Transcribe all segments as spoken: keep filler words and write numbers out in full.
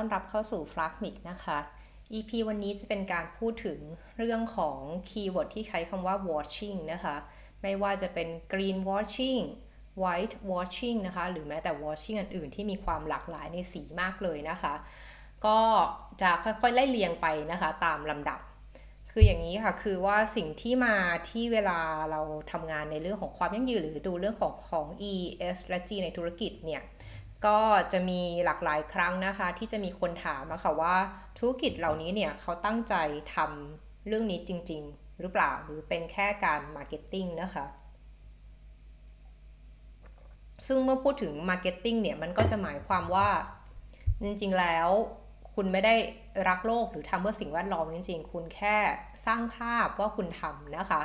ต้อนรับเข้าสู่ Fluxmix นะคะ อี พี วันนี้จะเป็นการพูดถึงเรื่องของคีย์เวิร์ดที่ใช้คำว่า watching นะคะไม่ว่าจะเป็น green watching white watching นะคะหรือแม้แต่ watching อันอื่นที่มีความหลากหลายในสีมากเลยนะคะก็จะค่อยๆไล่เรียงไปนะคะตามลำดับคืออย่างนี้ค่ะคือว่าสิ่งที่มาที่เวลาเราทำงานในเรื่องของความยั่งยืนหรือดูเรื่องของของ E S และ G ในธุรกิจเนี่ยก็จะมีหลากหลายครั้งนะคะที่จะมีคนถามนะคะว่าธุรกิจเหล่านี้เนี่ยเขาตั้งใจทำเรื่องนี้จริงๆหรือเปล่าหรือเป็นแค่การมาร์เก็ตติ้งนะคะซึ่งเมื่อพูดถึงมาร์เก็ตติ้งเนี่ยมันก็จะหมายความว่าจริงๆแล้วคุณไม่ได้รักโลกหรือทำเพื่อสิ่งแวดล้อมจริงๆคุณแค่สร้างภาพว่าคุณทำนะคะ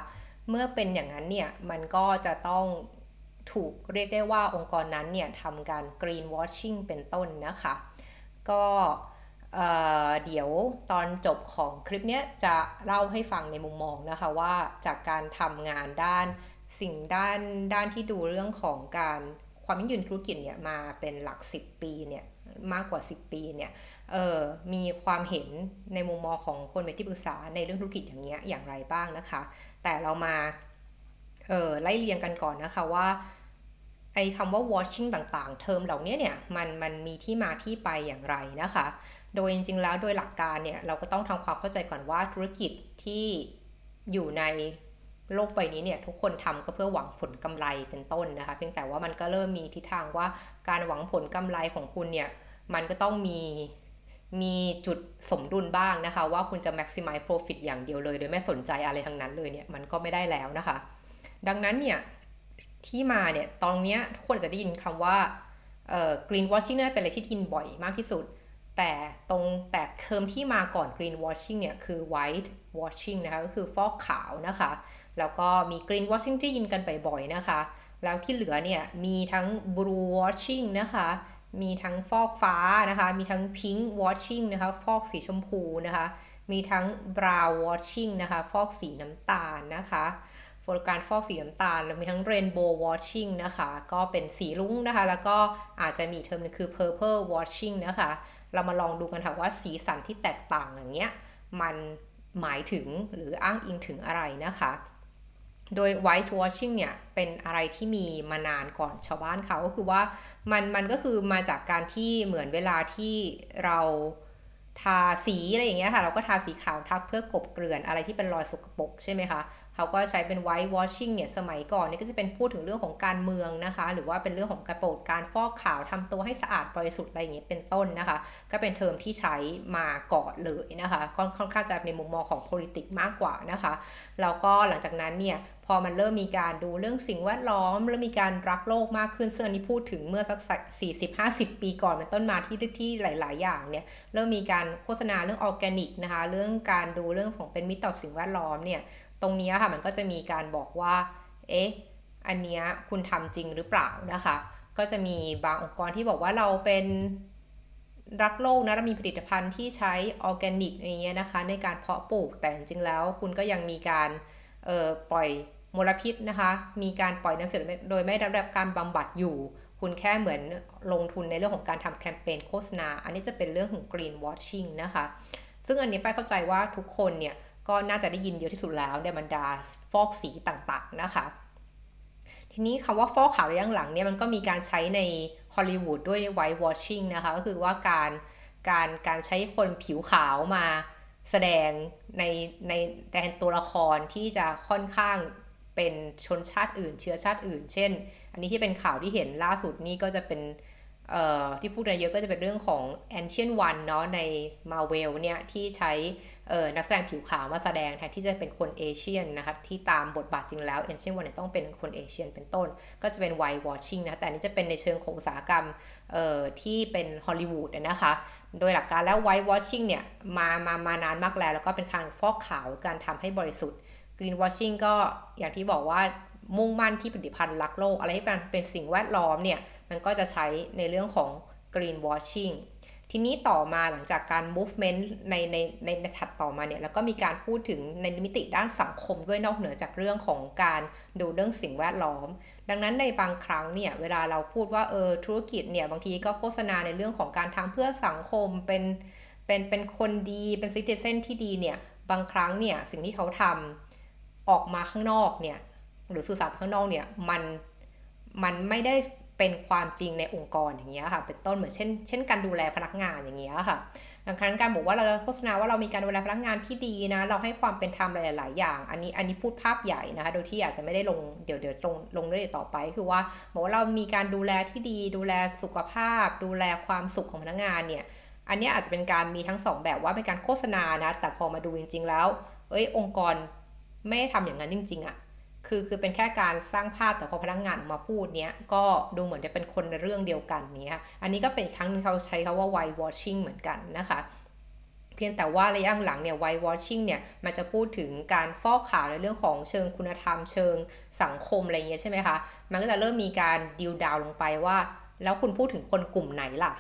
เมื่อเป็นอย่างนั้นเนี่ยมันก็จะต้องถูกเรียกได้ว่าองค์กรนั้นเนี่ยทำการ green washing เป็นต้นนะคะก็เอ่อเดี๋ยวตอนจบของคลิปเนี้ยจะเล่าให้ฟังในมุมมองนะคะว่าจากการทำงานด้านสิ่งด้านด้านที่ดูเรื่องของการความยั่งยืนธุรกิจเนี่ยมาเป็นหลักสิบปีเนี่ยมากกว่าสิบปีเนี่ยเอ่อมีความเห็นในมุมมองของคนเป็นที่ปรึกษาในเรื่องธุรกิจอย่างเงี้ยอย่างไรบ้างนะคะแต่เรามาเอ่อไล่เรียงกันก่อนนะคะว่าไอ้คำว่า watching ต่างๆเทอมเหล่านี้เนี่ยมันมันมีที่มาที่ไปอย่างไรนะคะโดยจริงๆแล้วโดยหลักการเนี่ยเราก็ต้องทำความเข้าใจก่อนว่าธุรกิจที่อยู่ในโลกใบนี้เนี่ยทุกคนทำก็เพื่อหวังผลกำไรเป็นต้นนะคะเพียงแต่ว่ามันก็เริ่มมีทิศทางว่าการหวังผลกำไรของคุณเนี่ยมันก็ต้องมีมีจุดสมดุลบ้างนะคะว่าคุณจะ maximize profit อย่างเดียวเลยโดยไม่สนใจอะไรทั้งนั้นเลยเนี่ยมันก็ไม่ได้แล้วนะคะดังนั้นเนี่ยที่มาเนี่ยตอนนี้ทุกคนจะได้ยินคำว่าเอ่อ green washing เนี่ยเป็นอะไรที่ได้ยินบ่อยมากที่สุดแต่ตรงแต่เทอมที่มาก่อน green washing เนี่ยคือ white washing นะคะก็คือฟอกขาวนะคะแล้วก็มี green washing ที่ยินกันบ่อยๆนะคะแล้วที่เหลือเนี่ยมีทั้ง blue washing นะคะมีทั้งฟอกฟ้านะคะมีทั้ง pink washing นะคะฟอกสีชมพูนะคะมีทั้ง brown washing นะคะฟอกสีน้ำตาลนะคะโฟลการฟอกสีน้ำตาลแล้วมีทั้ง rainbow washing นะคะก็เป็นสีรุ้งนะคะแล้วก็อาจจะมีเทอมนึงคือ purple washing นะคะเรามาลองดูกันค่ะว่าสีสันที่แตกต่างอย่างเงี้ยมันหมายถึงหรืออ้างอิงถึงอะไรนะคะโดย white washing เนี่ยเป็นอะไรที่มีมานานก่อนชาวบ้านเขาก็คือว่ามันมันก็คือมาจากการที่เหมือนเวลาที่เราทาสีอะไรอย่างเงี้ยค่ะเราก็ทาสีขาวทับเพื่อกลบเกลื่อนอะไรที่เป็นรอยสกปรกใช่ไหมคะเขาก็ใช้เป็น white washing เนี่ยสมัยก่อนนี่ก็จะเป็นพูดถึงเรื่องของการเมืองนะคะหรือว่าเป็นเรื่องของกระโปรงการฟอกขาวทำตัวให้สะอาดบริสุทธิ์อะไรอย่างเงี้ยเป็นต้นนะคะก็เป็นเทอมที่ใช้มาก่อนเลยนะคะค่อนข้างจะในมุมมองของ politics มากกว่านะคะแล้วก็หลังจากนั้นเนี่ยพอมันเริ่มมีการดูเรื่องสิ่งแวดล้อมแล้วมีการรักโลกมากขึ้นซึ่งอันนี้พูดถึงเมื่อสัก สี่สิบถึงห้าสิบ ปีก่อนเป็นต้นมาที่ที่หลายๆอย่างเนี่ยเริ่มมีการโฆษณาเรื่องออร์แกนิกนะคะเรื่องการดูเรื่องของเป็นมิตรต่อสิ่งแวดล้อมเนี่ยตรงนี้ค่ะมันก็จะมีการบอกว่าเอ๊ะอันเนี้ยคุณทำจริงหรือเปล่านะคะก็จะมีบางองค์กรที่บอกว่าเราเป็นรักโลกนะเรามีผลิตภัณฑ์ที่ใช้ออร์แกนิกอย่างเงี้ยนะคะในการเพาะปลูกแต่จริงๆแล้วคุณก็ยังมีการเอ่อปล่อยมลพิษนะคะมีการปล่อยน้ำเสียโดยไม่ได้รับการบำบัดอยู่คุณแค่เหมือนลงทุนในเรื่องของการทำแคมเปญโฆษณาอันนี้จะเป็นเรื่องของ green washing นะคะซึ่งอันนี้ไปเข้าใจว่าทุกคนเนี่ยก็น่าจะได้ยินเยอะที่สุดแล้วในบรรดาฟอกสีต่างๆนะคะทีนี้คำว่าฟอกขาวระยะหลังเนี่ยมันก็มีการใช้ในฮอลลีวูดด้วย white washing นะคะก็คือว่าการการการใช้คนผิวขาวมาแสดงในในแทนตัวละครที่จะค่อนข้างเป็นชนชาติอื่นเชื้อชาติอื่นเช่นอันนี้ที่เป็นข่าวที่เห็นล่าสุดนี่ก็จะเป็นเอ่อที่พูดกันเยอะก็จะเป็นเรื่องของ Ancient One เนาะใน Marvel เนี่ยที่ใช้เอ่อนักแสดงผิวขาวมาแสดงแทนที่จะเป็นคนเอเชียนนะคะที่ตามบทบาทจริงแล้ว Ancient One เนี่ยต้องเป็นคนเอเชียนเป็นต้นก็จะเป็น white washing นะแต่อันนี้จะเป็นในเชิงของอุตสาหกรรมเอ่อที่เป็นฮอลลีวูดนะคะโดยหลักการแล้ว white washing เนี่ยมามามานานมากแล้วแล้วก็เป็นการฟอกขาวการทำให้บริสุทธิ์ green washing ก็อย่างที่บอกว่ามุ่งมั่นที่ผลิตภัณฑ์รักโลกอะไรที่เป็นสิ่งแวดล้อมเนี่ยมันก็จะใช้ในเรื่องของ green washing ทีนี้ต่อมาหลังจากการ movement ในในในในถัดต่อมาเนี่ยแล้วก็มีการพูดถึงในมิติด้านสังคมด้วยนอกเหนือจากเรื่องของการดูเรื่องสิ่งแวดล้อมดังนั้นในบางครั้งเนี่ยเวลาเราพูดว่าเออธุรกิจเนี่ยบางทีก็โฆษณาในเรื่องของการทำเพื่อสังคมเป็นเป็นเป็นคนดีเป็น citizen ที่ดีเนี่ยบางครั้งเนี่ยสิ่งที่เขาทำออกมาข้างนอกเนี่ยหรือสื่อสารข้างนอกเนี่ยมันมันไม่ได้เป็นความจริงในองค์กรอย่างเงี้ยค่ะเป็นต้นเหมือนเช่นเช่นการดูแลพนักงานอย่างเงี้ยค่ะบางครั้งการบอกว่าเราโฆษณาว่าเรามีการดูแลพนักงานที่ดีนะเราให้ความเป็นธรรมหลายๆอย่างอันนี้อันนี้พูดภาพใหญ่นะคะโดยที่อาจจะไม่ได้ลงเดี๋ยวเดี๋ยวลงลงรายละเอียดต่อไปคือว่าบอกว่าเรามีการดูแลที่ดีดูแลสุขภาพดูแลความสุขของพนักงานเนี่ยอันนี้อาจจะเป็นการมีทั้งสองแบบว่าเป็นการโฆษณานะแต่พอมาดูจริงๆแล้วเอ้ยองค์กรไม่ทำอย่างนั้นจริงๆอะคือคือเป็นแค่การสร้างภาพแต่พอพนักงานออกมาพูดเนี้ยก็ดูเหมือนจะเป็นคนในเรื่องเดียวกันเนี้ยอันนี้ก็เป็นครั้งนึงเขาใช้คำว่า white washing เหมือนกันนะคะเพียงแต่ว่าระยะหลังเนี่ย white washing เนี่ยมันจะพูดถึงการฟอกขาวในเรื่องของเชิงคุณธรรมเชิงสังคมอะไรเงี้ยใช่ไหมคะมันก็จะเริ่มมีการ drill down ลงไปว่าแล้วคุณพูดถึงคนกลุ่มไหนล่ะ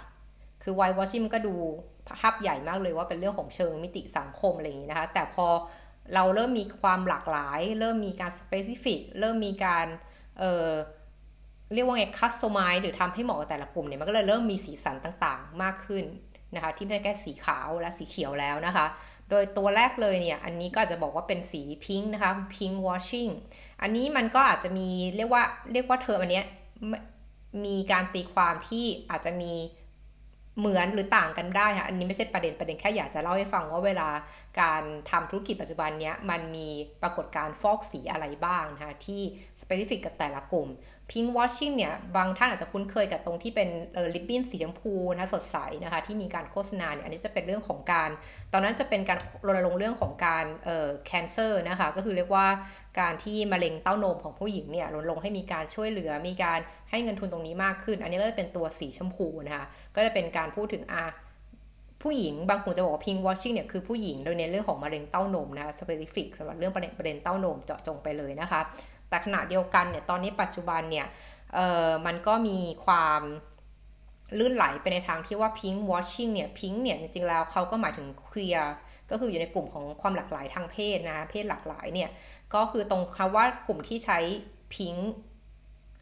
คือ white washing มันก็ดูภาพใหญ่มากเลยว่าเป็นเรื่องของเชิงมิติสังคมอะไรอย่างงี้นะคะแต่พอเราเริ่มมีความหลากหลายเริ่มมีการ specific เริ่มมีการเอ่อเรียกว่าไง customize หรือทำให้เหมาะกับแต่ละกลุ่มเนี่ยมันก็เลยเริ่มมีสีสันต่างๆมากขึ้นนะคะที่ไม่ใช่แค่สีขาวและสีเขียวแล้วนะคะโดยตัวแรกเลยเนี่ยอันนี้ก็อาจจะบอกว่าเป็นสีพิงค์นะคะ pink washing อันนี้มันก็อาจจะมีเรียกว่าเรียกว่าเทอมอันเนี้ยมีการตีความที่อาจจะมีเหมือนหรือต่างกันได้ค่ะอันนี้ไม่ใช่ประเด็นประเด็นแค่อยากจะเล่าให้ฟังว่าเวลาการทำธุรกิจปัจจุบันเนี้ยมันมีปรากฏการฟอกสีอะไรบ้างนะคะที่ specific กับแต่ละกลุ่ม pink washing เนี่ยบางท่านอาจจะคุ้นเคยกับตรงที่เป็นเอ่อ ribbon สีชมพูนะคะสดใสนะคะที่มีการโฆษณาเนี่ยอันนี้จะเป็นเรื่องของการตอนนั้นจะเป็นการรณรงค์เรื่องของการเอ่อ cancer นะคะก็คือเรียกว่าการที่มะเร็งเต้านมของผู้หญิงเนี่ยรณรงค์ให้มีการช่วยเหลือมีการให้เงินทุนตรงนี้มากขึ้นอันนี้ก็จะเป็นตัวสีชมพูนะคะก็จะเป็นการพูดถึงอาผู้หญิงบางคนจะบอกว่า pink washing เนี่ยคือผู้หญิงโดยเน้นเรื่องของมะเร็งเต้านมนะคะ specific สำหรับเรื่องประเด็นประเด็นเต้านมเจาะจงไปเลยนะคะแต่ขณะเดียวกันเนี่ยตอนนี้ปัจจุบันเนี่ยเอ่อมันก็มีความลื่นไหลไปในทางที่ว่า pink washing เนี่ย pink เนี่ยจริงๆแล้วเขาก็หมายถึง queer ก็คืออยู่ในกลุ่มของความหลากหลายทางเพศนะคะเพศหลากหลายเนี่ยก็คือตรงคำว่ากลุ่มที่ใช้ pink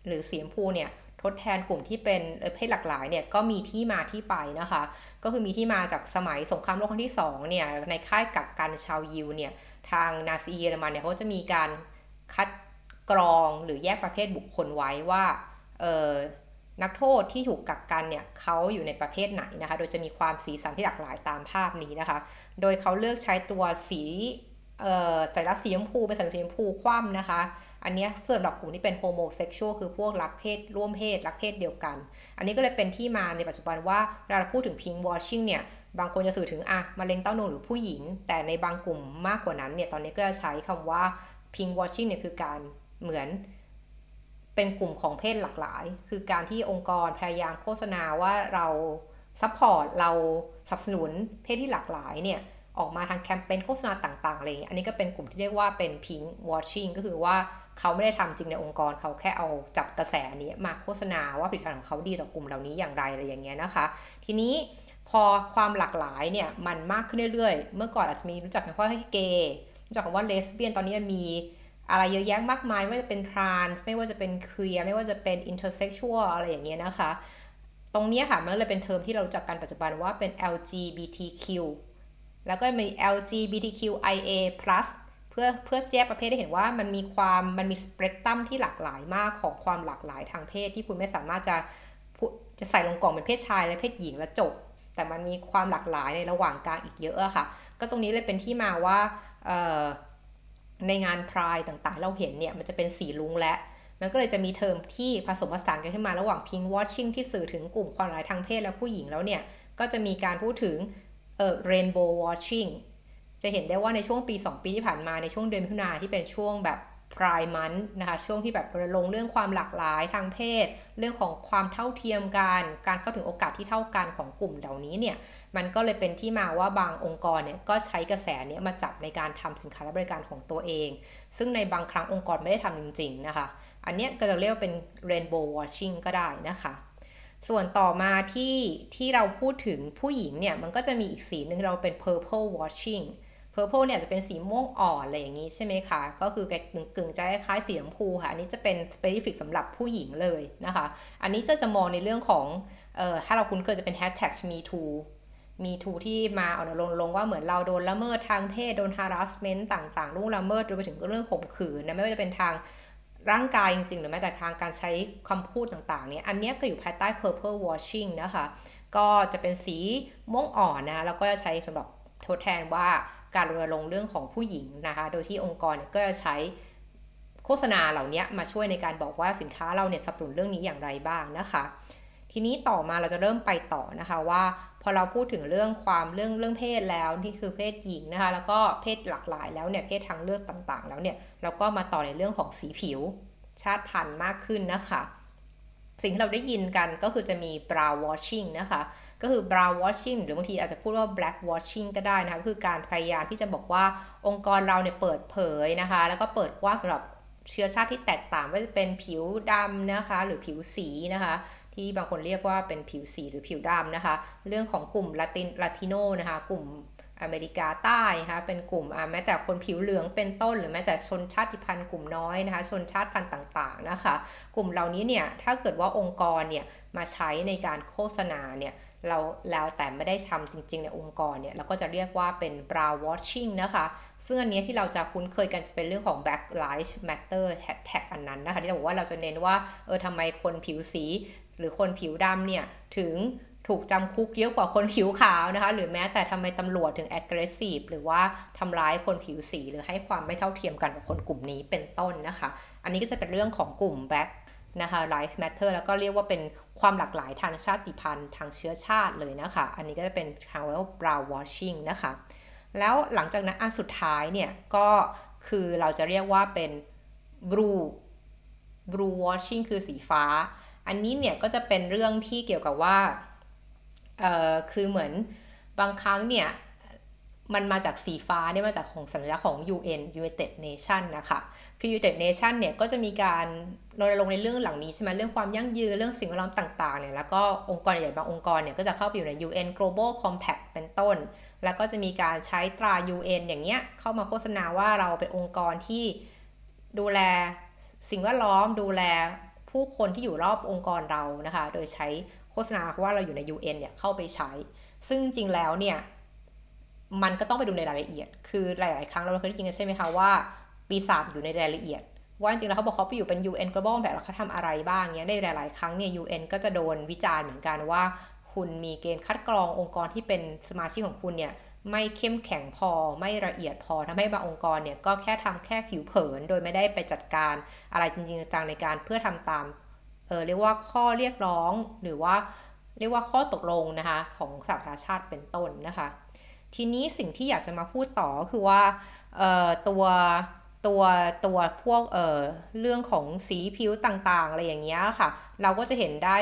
หรือสีชมพูเนี่ยทดแทนกลุ่มที่เป็นเพศหลากหลายเนี่ยก็มีที่มาที่ไปนะคะก็คือมีที่มาจากสมัยสงครามโลกครั้งที่สองเนี่ยในค่ายกักกันชาวยิวเนี่ยทางนาซีเยอรมันเนี่ยเขาจะมีการคัดกรองหรือแยกประเภทบุคคลไว้ว่าเอ่อนักโทษที่ถูกกักกันเนี่ยเขาอยู่ในประเภทไหนนะคะโดยจะมีความสีสันที่หลากหลายตามภาพนี้นะคะโดยเขาเลือกใช้ตัวสีเอ่อสัญลักษณ์สีชมพูเป็นสัญลักษณ์สีชมพูคว่ำนะคะอันนี้ส่วนหลักกลุ่มที่เป็นโฮโมเซ็กชวลคือพวกรักเพศร่วมเพศรักเพศเดียวกันอันนี้ก็เลยเป็นที่มาในปัจจุบันว่าเราพูดถึง pink washing เนี่ยบางคนจะสื่อถึงอะมะเร็งเต้านมหรือผู้หญิงแต่ในบางกลุ่มมากกว่านั้นเนี่ยตอนนี้ก็จะใช้คำว่า pink washing เนี่ยคือการเหมือนเป็นกลุ่มของเพศหลากหลายคือการที่องค์กรพยายามโฆษณาว่าเราซัพพอร์ตเราสนับสนุนเพศที่หลากหลายเนี่ยออกมาทางแคมเปญโฆษณาต่างๆอะไรอย่างเงี้ยอันนี้ก็เป็นกลุ่มที่เรียกว่าเป็น pink washing ก็คือว่าเขาไม่ได้ทำจริงในองค์กรเขาแค่เอาจับกระแสนี้มาโฆษณาว่าผลิตภัณฑ์ของเขาดีต่อกลุ่มเหล่านี้อย่างไรอะไรอย่างเงี้ยนะคะทีนี้พอความหลากหลายเนี่ยมันมากขึ้นเรื่อยๆเมื่อก่อนอาจจะมีรู้จักคำว่าเกย์รู้จักคำว่าเลสเบี้ยนตอนนี้มีอะไรเยอะแยะมากมายไม่ว่าจะเป็นทรานส์ไม่ว่าจะเป็นเคลียร์ไม่ว่าจะเป็นอินเตอร์เซ็กชวลอะไรอย่างเงี้ยนะคะตรงนี้ค่ะมันเลยเป็นเทอมที่เรารู้จักกันปัจจุบันว่าเป็น แอล จี บี ที คิว แล้วก็มี แอล จี บี ที คิว ไอ เอ พลัส เพื่อเพื่อแยกประเภทได้เห็นว่ามันมีความมันมีสเปกตรัมที่หลากหลายมากของความหลากหลายทางเพศที่คุณไม่สามารถจะจะใส่ลงกล่องเป็นเพศชายและเพศหญิงและจบแต่มันมีความหลากหลายในระหว่างกลางอีกเยอะค่ะก็ตรงนี้เลยเป็นที่มาว่าเอ่อในงานไพร์ ต่างๆเราเห็นเนี่ยมันจะเป็นสีลุ้งและมันก็เลยจะมีเทอมที่ผสมผสานกันขึ้นมาระหว่าง pink washing ที่สื่อถึงกลุ่มความหลากหลายทางเพศและผู้หญิงแล้วเนี่ยก็จะมีการพูดถึงเอ่อ rainbow washing จะเห็นได้ว่าในช่วงปีสองปีที่ผ่านมาในช่วงเดือนมิถุนายนที่เป็นช่วงแบบ pride month นะคะช่วงที่แบบรณรงค์เรื่องความหลากหลายทางเพศเรื่องของความเท่าเทียมกันการเข้าถึงโอกาสที่เท่ากันของกลุ่มเหล่านี้เนี่ยมันก็เลยเป็นที่มาว่าบางองค์กรเนี่ยก็ใช้กระแสเนี้ยมาจับในการทำสินค้าและบริการของตัวเองซึ่งในบางครั้งองค์กรไม่ได้ทำจริงๆนะคะอันเนี้ยก็จะเรียกว่าเป็น rainbow washing ก็ได้นะคะ ส่วนต่อมาที่ที่เราพูดถึงผู้หญิงเนี่ยมันก็จะมีอีกสีหนึ่งเราเป็น purple washing purple เนี่ยจะเป็นสีม่วงอ่อนอะไรอย่างนี้ใช่ไหมคะก็คือกึ่งกึ่งจะคล้ายสีชมพูค่ะอันนี้จะเป็น specific สำหรับผู้หญิงเลยนะคะอันนี้จะจะมองในเรื่องของเอ่อถ้าเราคุ้นเคยจะเป็น hashtag me tooมีทูที่มาเอาลงลงว่าเหมือนเราโดนละเมิดทางเพศโดน harassment ต่างๆล่วงละเมิดรวมไปถึงเรื่องข่มขืนนะไม่ว่าจะเป็นทางร่างกายจริงๆหรือแม้แต่ทางการใช้คำพูดต่างๆเนี่ยอันนี้ก็อยู่ภายใต้ purple washing นะคะก็จะเป็นสีม่วงอ่อนนะแล้วก็จะใช้สำหรับทดแทนว่าการรณรงค์เรื่องของผู้หญิงนะคะโดยที่องค์กรก็จะใช้โฆษณาเหล่านี้มาช่วยในการบอกว่าสินค้าเราเนี่ยสนับสนุนเรื่องนี้อย่างไรบ้างนะคะทีนี้ต่อมาเราจะเริ่มไปต่อนะคะว่าพอเราพูดถึงเรื่องความเรื่องเรื่องเพศแล้วที่คือเพศหญิงนะคะแล้วก็เพศหลากหลายแล้วเนี่ยเพศทางเลือกต่างๆแล้วเนี่ยเราก็มาต่อในเรื่องของสีผิวชาติพันธุ์มากขึ้นนะคะสิ่งที่เราได้ยินกันก็คือจะมี brow washing นะคะก็คือ brow washing หรือบางทีอาจจะพูดว่า black washing ก็ได้นะคะคือการพยายามที่จะบอกว่าองค์กรเราเนี่ยเปิดเผยนะคะแล้วก็เปิดกว้างสำหรับเชื้อชาติที่แตกต่างไม่ว่าจะเป็นผิวดำนะคะหรือผิวสีนะคะที่บางคนเรียกว่าเป็นผิวสีหรือผิวดำนะคะเรื่องของกลุ่มลาตินลาติโนนะคะกลุ่มอเมริกาใต้นะคะเป็นกลุ่มแม้แต่คนผิวเหลืองเป็นต้นหรือแม้แต่ชนชาติพันธุ์กลุ่มน้อยนะคะชนชาติพันธุ์ต่างๆนะคะกลุ่มเหล่านี้เนี่ยถ้าเกิดว่าองค์กรเนี่ยมาใช้ในการโฆษณาเนี่ยเราแล้วแต่ไม่ได้ทำจริงๆในองค์กรเนี่ยเราก็จะเรียกว่าเป็น brow washing นะคะซึ่งอันนี้ที่เราจะคุ้นเคยกันจะเป็นเรื่องของ Black Lives Matter hashtag อันนั้นนะคะที่เราบอกว่าเราจะเน้นว่าเออทำไมคนผิวสีหรือคนผิวดำเนี่ยถึงถูกจำคุกเยอะกว่าคนผิวขาวนะคะหรือแม้แต่ทำไมตำรวจถึง aggressive หรือว่าทำร้ายคนผิวสีหรือให้ความไม่เท่าเทียมกันกับคนกลุ่มนี้เป็นต้นนะคะอันนี้ก็จะเป็นเรื่องของกลุ่ม Black นะคะ Lives Matter แล้วก็เรียกว่าเป็นความหลากหลายทางชาติพันธุ์ทางเชื้อชาติเลยนะคะอันนี้ก็จะเป็นคำว่า brow washing นะคะแล้วหลังจากนั้นอันสุดท้ายเนี่ยก็คือเราจะเรียกว่าเป็น blue blue washing คือสีฟ้าอันนี้เนี่ยก็จะเป็นเรื่องที่เกี่ยวกับว่าเอ่อคือเหมือนบางครั้งเนี่ยมันมาจากสีฟ้าเนี่ยมาจากของสัญลักษณ์ของ ยู เอ็น United Nation นะคะคือ United Nation เนี่ยก็จะมีการรณรงค์ในเรื่องหลังนี้ใช่ไหมเรื่องความยั่งยืนเรื่องสิ่งแวดล้อมต่างๆเนี่ยแล้วก็องค์กรใหญ่บางองค์กรเนี่ยก็จะเข้าไปอยู่ใน ยู เอ็น Global Compact เป็นต้นแล้วก็จะมีการใช้ตรา ยู เอ็น อย่างเงี้ยเข้ามาโฆษณาว่าเราเป็นองค์กรที่ดูแลสิ่งแวดล้อมดูแลผู้คนที่อยู่รอบองค์กรเรานะคะโดยใช้โฆษณาว่าเราอยู่ใน ยู เอ็น เนี่ยเข้าไปใช้ซึ่งจริงๆแล้วเนี่ยมันก็ต้องไปดูในรายละเอียดคือหลายๆครั้งเราเคยได้ยินกันใช่ไหมคะว่าปีศาจอยู่ในรายละเอียดว่าจริงๆแล้วเขาบอกเขาไปอยู่เป็น ยู เอ็น Global แบบแล้วเขาทำอะไรบ้างเงี้ยในหลายๆครั้งเนี่ย ยู เอ็น ก็จะโดนวิจารณ์เหมือนกันว่าคุณมีเกณฑ์คัดกรององค์กรที่เป็นสมาชิกของคุณเนี่ยไม่เข้มแข็งพอไม่ละเอียดพอทำให้บางองค์กรเนี่ยก็แค่ทำแค่ผิวเผินโดยไม่ได้ไปจัดการอะไรจริงๆจังในการเพื่อทำตามเออเรียกว่าข้อเรียกร้องหรือว่าเรียกว่าข้อตกลงนะคะของสหประชาชาติเป็นต้นนะคะทีนี้สิ่งที่อยากจะมาพูดต่อก็คือว่าเอ่อตัวตัวตัวพวกเอ่อเรื่องของสีผิวต่างๆอะไรอย่างเงี้ยค่ะเราก็จะเห็นได้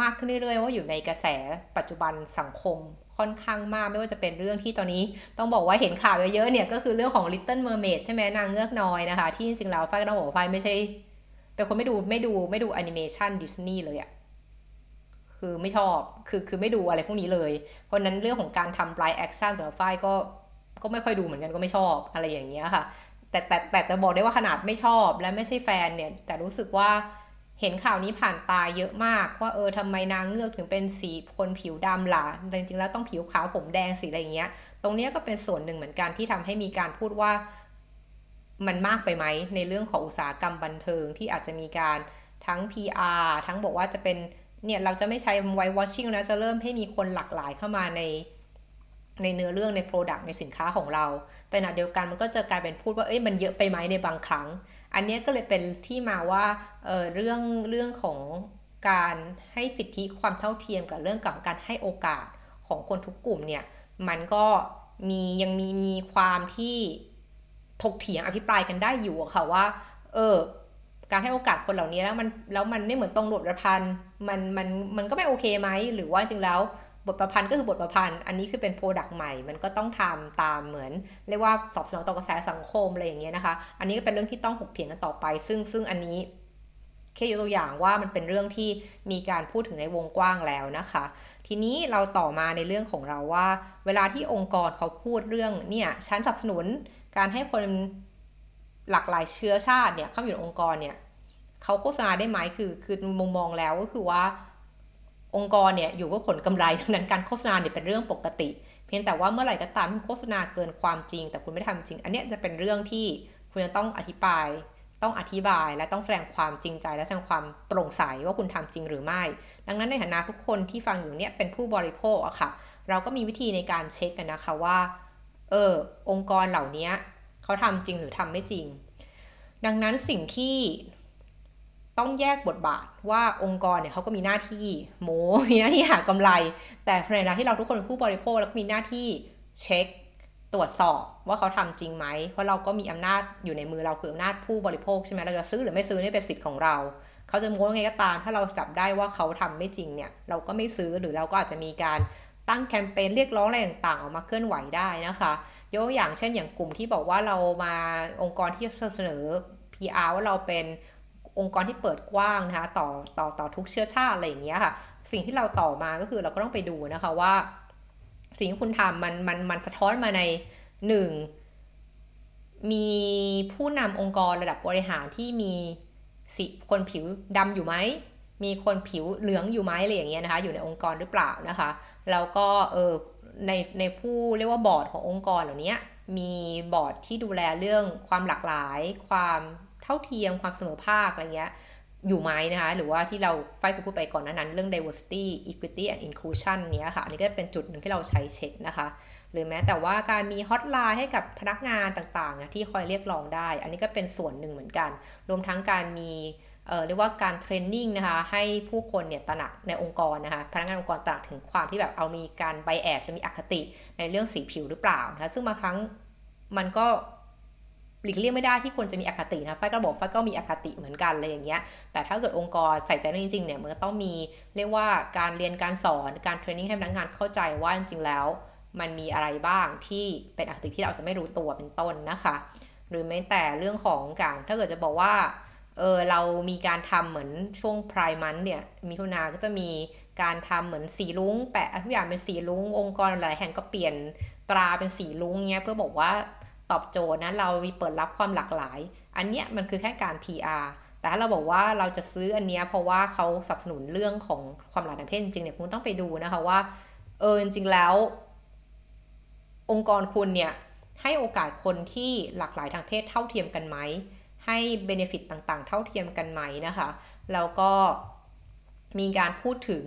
มากขึ้นเรื่อยๆว่าอยู่ในกระแสปัจจุบันสังคมค่อนข้างมากไม่ว่าจะเป็นเรื่องที่ตอนนี้ต้องบอกว่าเห็นข่าวเยอะๆเนี่ยก็คือเรื่องของ Little Mermaid ใช่ไหมนางเงือกน้อยนะคะที่จริงๆแล้วฝ้ายก็ต้องบอกว่าฝ้ายไม่ใช่เป็นคนไม่ดูไม่ดูไม่ดูแอนิเมชันดิสนีย์เลยอะคือไม่ชอบคือคือไม่ดูอะไรพวกนี้เลยเพราะนั้นเรื่องของการทำไลฟ์แอคชั่นสำหรับฝ้ายก็ก็ไม่ค่อยดูเหมือนกันก็ไม่ชอบอะไรอย่างเงี้ยค่ะแต่แต่แต่จะบอกได้ว่าขนาดไม่ชอบและไม่ใช่แฟนเนี่ยแต่รู้สึกว่าเห็นข่าวนี้ผ่านตาเยอะมากว่าเออทำไมนางเงือกถึงเป็นสีคนผิวดำล่ะจริงๆแล้วต้องผิวขาวผมแดงสีอะไรอย่างเงี้ยตรงนี้ก็เป็นส่วนหนึ่งเหมือนกันที่ทำให้มีการพูดว่ามันมากไปไหมในเรื่องของอุตสาหกรรมบันเทิงที่อาจจะมีการทั้ง พี อาร์ ทั้งบอกว่าจะเป็นเนี่ยเราจะไม่ใช้ไวท์วอชชิ่งนะจะเริ่มให้มีคนหลากหลายเข้ามาในในเนื้อเรื่องใน product ในสินค้าของเราแต่ขณะเดียวกันมันก็จะกลายเป็นพูดว่าเอ้ยมันเยอะไปไหมในบางครั้งอันนี้ก็เลยเป็นที่มาว่าเออเรื่องเรื่องของการให้สิทธิความเท่าเทียมกับเรื่องของการให้โอกาสของคนทุกกลุ่มเนี่ยมันก็มียังมีมีความที่ถกเถียงอภิปรายกันได้อยู่ค่ะว่าเออการให้โอกาสคนเหล่านี้แล้วมันแล้วมันไม่เหมือนตรงบทประพันธ์มันมันมันก็ไม่โอเคไหมหรือว่าจริงแล้วบทประพันธ์ก็คือบทประพันธ์อันนี้คือเป็นโปรดักต์ใหม่มันก็ต้องทำตามเหมือนเรียกว่าสอบสนองต่อกระแสสังคมอะไรอย่างเงี้ยนะคะอันนี้ก็เป็นเรื่องที่ต้องถกเถียงกันต่อไปซึ่งซึ่งอันนี้ แค่ยกตัวอย่างว่ามันเป็นเรื่องที่มีการพูดถึงในวงกว้างแล้วนะคะทีนี้เราต่อมาในเรื่องของเราว่าเวลาที่องค์กรเขาพูดเรื่องเนี่ยฉันสนับสนุนการให้คนหลากหลายเชื้อชาติเนี่ยเข้าอยู่ในองค์กรเนี่ยเขาโฆษณาได้ไหมคือคือมุมมองแล้วก็คือว่าองค์กรเนี่ยอยู่เพื่อผลกำไรดังนั้นการโฆษณาเนี่ยเป็นเรื่องปกติเพียงแต่ว่าเมื่อไหร่ก็ตามที่โฆษณาเกินความจริงแต่คุณไม่ทำจริงอันเนี้ยจะเป็นเรื่องที่คุณจะต้องอธิบายต้องอธิบายและต้องแสดงความจริงใจและแสดงความโปร่งใสว่าคุณทำจริงหรือไม่ดังนั้นในฐานะทุกคนที่ฟังอยู่เนี่ยเป็นผู้บริโภคอะค่ะเราก็มีวิธีในการเช็คกันนะคะว่าเออองค์กรเหล่านี้เขาทำจริงหรือทำไม่จริงดังนั้นสิ่งที่ต้องแยกบทบาทว่าองค์กรเนี่ยเขาก็มีหน้าที่โมมีหน้าที่หากำไรแต่ในฐานะที่เราทุกคนเป็นผู้บริโภคแล้วก็มีหน้าที่เช็คตรวจสอบว่าเขาทำจริงไหมเพราะเราก็มีอำนาจอยู่ในมือเราคืออำนาจผู้บริโภคใช่ไหมเราจะซื้อหรือไม่ซื้อนี่เป็นสิทธิ์ของเราเขาจะโม้ยังไงก็ตามถ้าเราจับได้ว่าเขาทำไม่จริงเนี่ยเราก็ไม่ซื้อหรือเราก็อาจจะมีการตั้งแคมเปญเรียกร้องอะไรต่างๆออกมาเคลื่อนไหวได้นะคะยกตัวอย่างเช่นอย่างกลุ่มที่บอกว่าเรามาองค์กรที่เสนอ พี อาร์ ว่าเราเป็นองค์กรที่เปิดกว้างนะคะต่อต่อต่อทุกเชื้อชาติอะไรอย่างเงี้ยค่ะสิ่งที่เราต่อมาก็คือเราก็ต้องไปดูนะคะว่าสิ่งที่คุณทำมันมันมันสะท้อนมาในหนึ่งมีผู้นำองค์กรระดับบริหารที่มีสิคนผิวดำอยู่ไหมมีคนผิวเหลืองอยู่ไหมอะไรอย่างเงี้ยนะคะอยู่ในองค์กรหรือเปล่านะคะแล้วก็เออในในผู้เรียกว่าบอร์ดขององค์กรเหล่านี้มีบอร์ดที่ดูแลเรื่องความหลากหลายความเท่าเทียมความเสมอภาคอะไรเงี้ยอยู่ไหมนะคะหรือว่าที่เราไฟล์พูดไปก่อนหน้านั้นเรื่อง diversity equity and inclusion เนี้ยค่ะอันนี้ก็เป็นจุดหนึ่งที่เราใช้เช็คนะคะหรือแม้แต่ว่าการมีฮอตไลน์ให้กับพนักงานต่างๆนะที่คอยเรียกร้องได้อันนี้ก็เป็นส่วนหนึ่งเหมือนกันรวมทั้งการมีเอ่อเรียกว่าการเทรนนิ่งนะคะให้ผู้คนเนี่ยตระหนักในองค์กรนะคะพนักงานองค์กรตระหนักถึงความที่แบบเอามีการไบแอสหรือมีอคติในเรื่องสีผิวหรือเปล่านะคะซึ่งบางครั้งมันก็หลีกเลี่ยงไม่ได้ที่คนจะมีอคตินะฝ้ายก็บอกฝ้ายก็มีอคติเหมือนกันเลยอย่างเงี้ยแต่ถ้าเกิดองค์กรใส่ใจเรื่องจริงๆเนี่ยมันก็ต้องมีเรียกว่าการเรียนการสอนการเทรนนิ่งให้พนักงานเข้าใจว่าจริงๆแล้วมันมีอะไรบ้างที่เป็นอคติที่เราจะไม่รู้ตัวเป็นต้นนะคะหรือแม้แต่เรื่องของการถ้าเกิดจะบอกว่าเออเรามีการทำเหมือนช่วงไพร์มันเนี่ยมิถุนาก็จะมีการทำเหมือนสีรุ้งแปะทุกอย่างเป็นสีรุ้งองค์กรหลายแห่งก็เปลี่ยนตราเป็นสีรุ้งเงี้ยเพื่อบอกว่าตอบโจทย์นะเรามีเปิดรับความหลากหลายอันเนี้ยมันคือแค่การ พี อาร์ แต่ถ้าเราบอกว่าเราจะซื้ออันเนี้ยเพราะว่าเขาสนับสนุนเรื่องของความหลากหลายทางเพศจริงๆเนี่ยคุณต้องไปดูนะคะว่าเออจริงๆแล้วองค์กรคุณเนี่ยให้โอกาสคนที่หลากหลายทางเพศเท่าเทียมกันไหมให้ benefit ต่างๆเท่าเทียมกันไหมนะคะแล้วก็มีการพูดถึง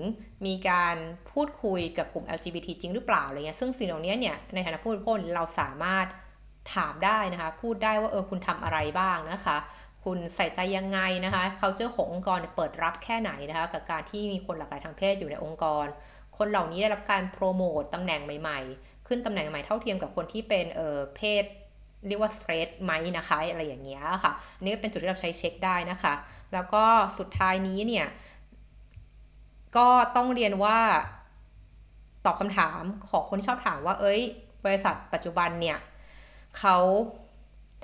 มีการพูดคุยกับกลุ่ม แอล จี บี ที จริงหรือเปล่าอะไรเงี้ยซึ่งสิ่งเหล่านี้เนี่ยในฐานะผู้บริโภคเราสามารถถามได้นะคะพูดได้ว่าเออคุณทำอะไรบ้างนะคะคุณใส่ใจยังไงนะคะ culture ขององค์กรเปิดรับแค่ไหนนะคะกับการที่มีคนหลากหลายทางเพศอยู่ในองค์กรคนเหล่านี้ได้รับการโปรโมตตำแหน่งใหม่ๆขึ้นตำแหน่งใหม่เท่าเทียมกับคนที่เป็นเออเพศเรียกว่า straight ไหมนะคะอะไรอย่างเงี้ยค่ะอันนี้ก็เป็นจุดที่เราใช้เช็คได้นะคะแล้วก็สุดท้ายนี้เนี่ยก็ต้องเรียนว่าตอบคำถามของคนที่ชอบถามว่าเอ้ยบริษัทปัจจุบันเนี่ยเขา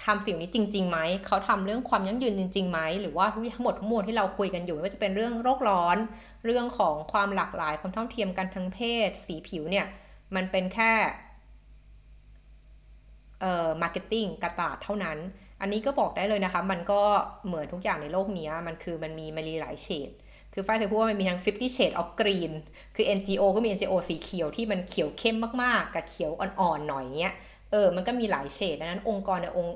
ทำสิ่งนี้จริงๆไหมเขาทำเรื่องความยั่งยืนจริงๆไหมหรือว่าทั้งหมดทั้งมวลที่เราคุยกันอยู่ไม่ว่าจะเป็นเรื่องโลกร้อนเรื่องของความหลากหลายความเท่าเทียมกันทางเพศสีผิวเนี่ยมันเป็นแค่เอ่อ marketing การตลาดเท่านั้นอันนี้ก็บอกได้เลยนะคะมันก็เหมือนทุกอย่างในโลกนี้มันคือมันมีมันมีหลายเฉดคือฝ้ายเคยพูดว่ามันมีทั้งห้าสิบ shades of green คือ เอ็น จี โอ ก็มี เอ็น จี โอ สีเขียวที่มันเขียวเข้มมากๆกับเขียวอ่อนๆหน่อยเงี้ยเออมันก็มีหลายเฉดดังนั้นองค์กรในองค์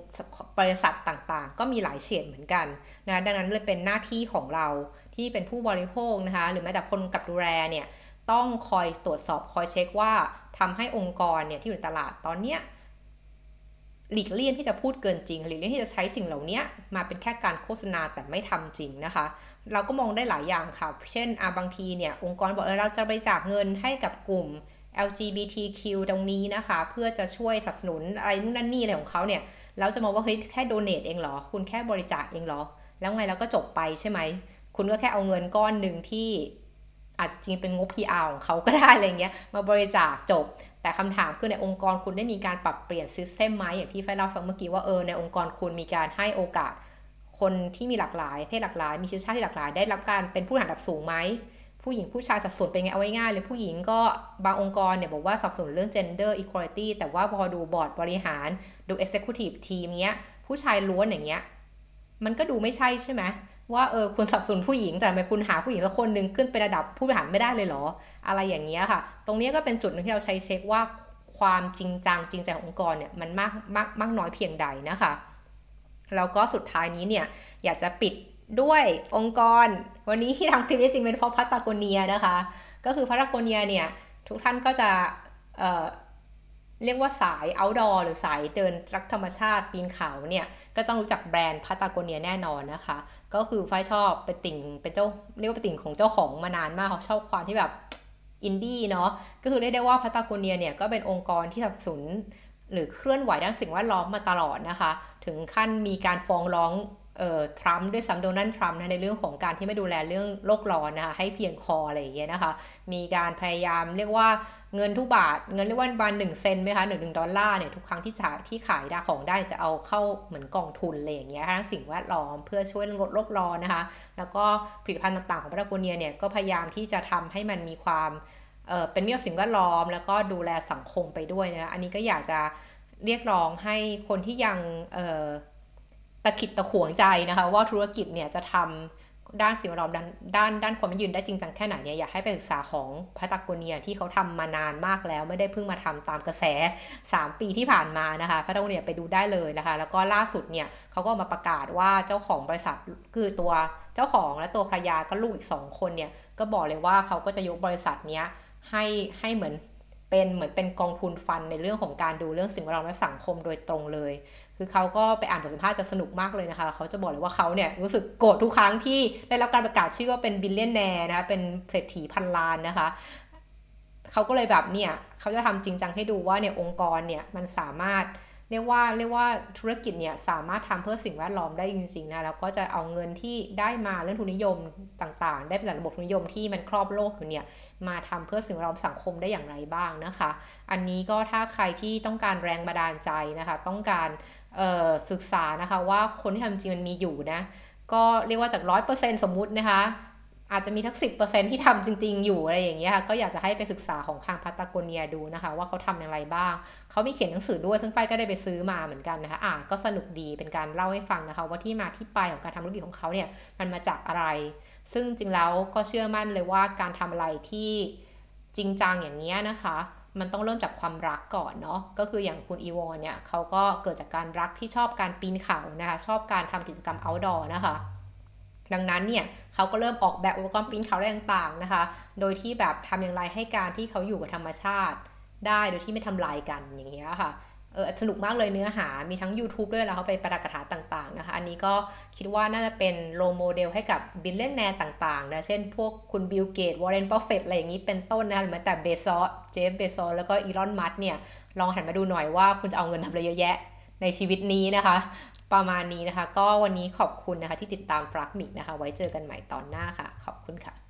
บริษัทต่างๆก็มีหลายเฉดเหมือนกันนะดังนั้นเลยเป็นหน้าที่ของเราที่เป็นผู้บริโภคนะคะหรือแม้แต่คนกับดูแลเนี่ยต้องคอยตรวจสอบคอยเช็คว่าทำให้องค์กรเนี่ยที่อยู่ในตลาดตอนเนี้ยหลีกเลี่ยงที่จะพูดเกินจริงหลีกเลี่ยงที่จะใช้สิ่งเหล่านี้มาเป็นแค่การโฆษณาแต่ไม่ทำจริงนะคะเราก็มองได้หลายอย่างค่ะเช่นอ่ะบางทีเนี่ยองค์กรบอกเออเราจะบริจาคเงินให้กับกลุ่มแอล จี บี ที คิว ตรงนี้นะคะเพื่อจะช่วยสนับสนุนอะไรนู่นนั่นนี่อะไรของเขาเนี่ยเราจะมองว่าเฮ้ยแค่โดเนทเองเหรอคุณแค่บริจาคเองเหรอแล้วไงเราก็จบไปใช่ไหมคุณก็แค่เอาเงินก้อนหนึ่งที่อาจจะจริงเป็นงบ พี อาร์ ของเขาก็ได้อะไรเงี้ยมาบริจาคจบแต่คำถามคือในองค์กรคุณได้มีการปรับเปลี่ยนซิสเต็มไหมอย่างที่ไฟล์เราฟังเมื่อกี้ว่าเออในองค์กรคุณมีการให้โอกาส คนที่มีหลากหลายเพศหลากหลายมีเชื้อชาติที่หลากหลายได้รับการเป็นผู้บริหารระดับสูงไหมผู้หญิงผู้ชายสัดส่วนเป็นไงเอาไว้ง่ายเลยผู้หญิงก็บางองค์กรเนี่ยบอกว่าสับสนเรื่อง gender equality แต่ว่าพอดูบอร์ดบริหารดู executive team เงี้ยผู้ชายล้วนอย่างเงี้ยมันก็ดูไม่ใช่ใช่ไหมว่าเออคุณสับสนผู้หญิงแต่ทำไมคุณหาผู้หญิงสักคนนึงขึ้นไประดับผู้บริหารไม่ได้เลยเหรออะไรอย่างเงี้ยค่ะตรงนี้ก็เป็นจุดนึงที่เราใช้เช็คว่าความจริงจังจริงใจขององค์กรเนี่ยมันมากมากมากน้อยเพียงใดนะคะแล้วก็สุดท้ายนี้เนี่ยอยากจะปิดด้วยองค์กรวันนี้ที่ทำคลิปนี้จริงเป็นเพราะพัตตาโกเนียนะคะก็คือพัตตาโกเนียเนี่ยทุกท่านก็จะเอ่อเรียกว่าสาย outdoor หรือสายเดินรักธรรมชาติปีนเขาเนี่ยก็ต้องรู้จักแบรนด์พัตตาโกเนียแน่นอนนะคะก็คือฝ้ายชอบเป็นติ่งเป็นเจ้าเรียกว่าเป็นติ่งของเจ้าของมานานมากเขาชอบความที่แบบอินดี้เนาะก็คือเรียกได้ว่าพัตตาโกเนียเนี่ยก็เป็นองค์กรที่สนับสนุนหรือเคลื่อนไหวด้านสิ่งแวดล้อมมาตลอดนะคะถึงขั้นมีการฟ้องร้องเอ่อทรัมป์ด้วยซ้ำโดนัลด์ทรัมป์นะในเรื่องของการที่ไม่ดูแลเรื่องโลกร้อนนะคะให้เพียงพออะไรอย่างเงี้ยนะคะมีการพยายามเรียกว่าเงินทุกบาทเงินเรียกว่าบาทหนึ่งเซนต์มั้ยคะหนึ่งดอลลาร์เนี่ยทุกครั้งที่จ่ายที่ขายได้ของได้จะเอาเข้าเหมือนกองทุนอะไรอย่างเงี้ยทั้งสิ่งแวดล้อมเพื่อช่วยลดโลกร้อนนะคะแล้วก็ผลิตภัณฑ์ต่างๆของพัตตาโกเนียเนี่ยก็พยายามที่จะทำให้มันมีความเอ่อเป็นมิตรกับสิ่งแวดล้อมแล้วก็ดูแลสังคมไปด้วยนะอันนี้ก็อยากจะเรียกร้องให้คนที่ยังเอ่อตะขิดตะขวงใจนะคะว่าธุรกิจเนี่ยจะทำด้านสิ่งแวดล้อมด้านด้านด้านความยั่งยืนได้จริงจังแค่ไหนเนี่ยอยากให้ไปศึกษาของพัตตาโกเนียที่เขาทำมานานมากแล้วไม่ได้เพิ่งมาทำตามกระแสสามปีที่ผ่านมานะคะพัตตาโกเนียไปดูได้เลยนะคะแล้วก็ล่าสุดเนี่ยเขาก็มาประกาศว่าเจ้าของบริษัทคือตัวเจ้าของและตัวภรรยาก็ลูกอีกสองคนเนี่ยก็บอกเลยว่าเขาก็จะยกบริษัทเนี้ยให้ให้เหมือนเป็นเหมือนเป็นกองทุนฟันในเรื่องของการดูเรื่องสิ่งแวดล้อมและสังคมโดยตรงเลยคือเขาก็ไปอ่านบทสัมภาษณ์จะสนุกมากเลยนะคะเขาจะบอกเลยว่าเขาเนี่ยรู้สึกโกรธทุกครั้งที่ได้รับการประกาศชื่อว่าเป็นบิลเลียนแนร์นะคะเป็นเศรษฐีพันล้านนะคะเขาก็เลยแบบเนี่ยเขาจะทำจริงจังให้ดูว่าเนี่ยองค์กรเนี่ยมันสามารถเรียกว่าเรียกว่าธุรกิจเนี่ยสามารถทำเพื่อสิ่งแวดล้อมได้จริงๆนะแล้วก็จะเอาเงินที่ได้มาเรื่องทุนนิยมต่างๆได้จากระบบทุนนิยมที่มันครอบโลกอยู่เนี่ยมาทำเพื่อสิ่งแวดล้อมสังคมได้อย่างไรบ้างนะคะอันนี้ก็ถ้าใครที่ต้องการแรงบันดาลใจนะคะต้องการเอ่อศึกษานะคะว่าคนที่ทำจริงมันมีอยู่นะก็เรียกว่าจาก หนึ่งร้อยเปอร์เซ็นต์ สมมุตินะคะอาจจะมีสัก สิบเปอร์เซ็นต์ ที่ทำจริงๆอยู่อะไรอย่างเงี้ยค่ะก็อยากจะให้ไปศึกษาของทางพัตตาโกเนียดูนะคะว่าเขาทำอย่างไรบ้างเขามีเขียนหนังสือด้วยซึ่งฝ้ายก็ได้ไปซื้อมาเหมือนกันนะคะอ่านก็สนุกดีเป็นการเล่าให้ฟังนะคะว่าที่มาที่ไปของการทำธุรกิจของเขาเนี่ยมันมาจากอะไรซึ่งจริงแล้วก็เชื่อมั่นเลยว่าการทำอะไรที่จริงจังอย่างเงี้ยนะคะมันต้องเริ่มจากความรักก่อนเนาะก็คืออย่างคุณอีวอนเนี่ยเขาก็เกิดจากการรักที่ชอบการปีนเขานะคะชอบการทำกิจกรรม outdoor นะคะดังนั้นเนี่ยเขาก็เริ่มออกแบบอุปกรณ์ปีนเขาต่างๆนะคะโดยที่แบบทำอย่างไรให้การที่เขาอยู่กับธรรมชาติได้โดยที่ไม่ทำลายกันอย่างเงี้ยค่ะเออสนุกมากเลยเนื้อหามีทั้ง YouTube ด้วยแล้วเขาไปประดับกระถาต่างๆนะคะอันนี้ก็คิดว่าน่าจะเป็นโรลโมเดลให้กับบิลเลียนแนร์ต่างๆนะเช่นพวกคุณบิลเกตส์วอร์เรนบัฟเฟตต์อะไรอย่างนี้เป็นต้นนะเหมือนแต่เบซอสเจฟเบซอสแล้วก็อีลอนมัสก์เนี่ยลองหันมาดูหน่อยว่าคุณจะเอาเงินทำอะไรเยอะแยะในชีวิตนี้นะคะประมาณนี้นะคะก็วันนี้ขอบคุณนะคะที่ติดตาม Plugmic นะคะไว้เจอกันใหม่ตอนหน้าค่ะขอบคุณค่ะ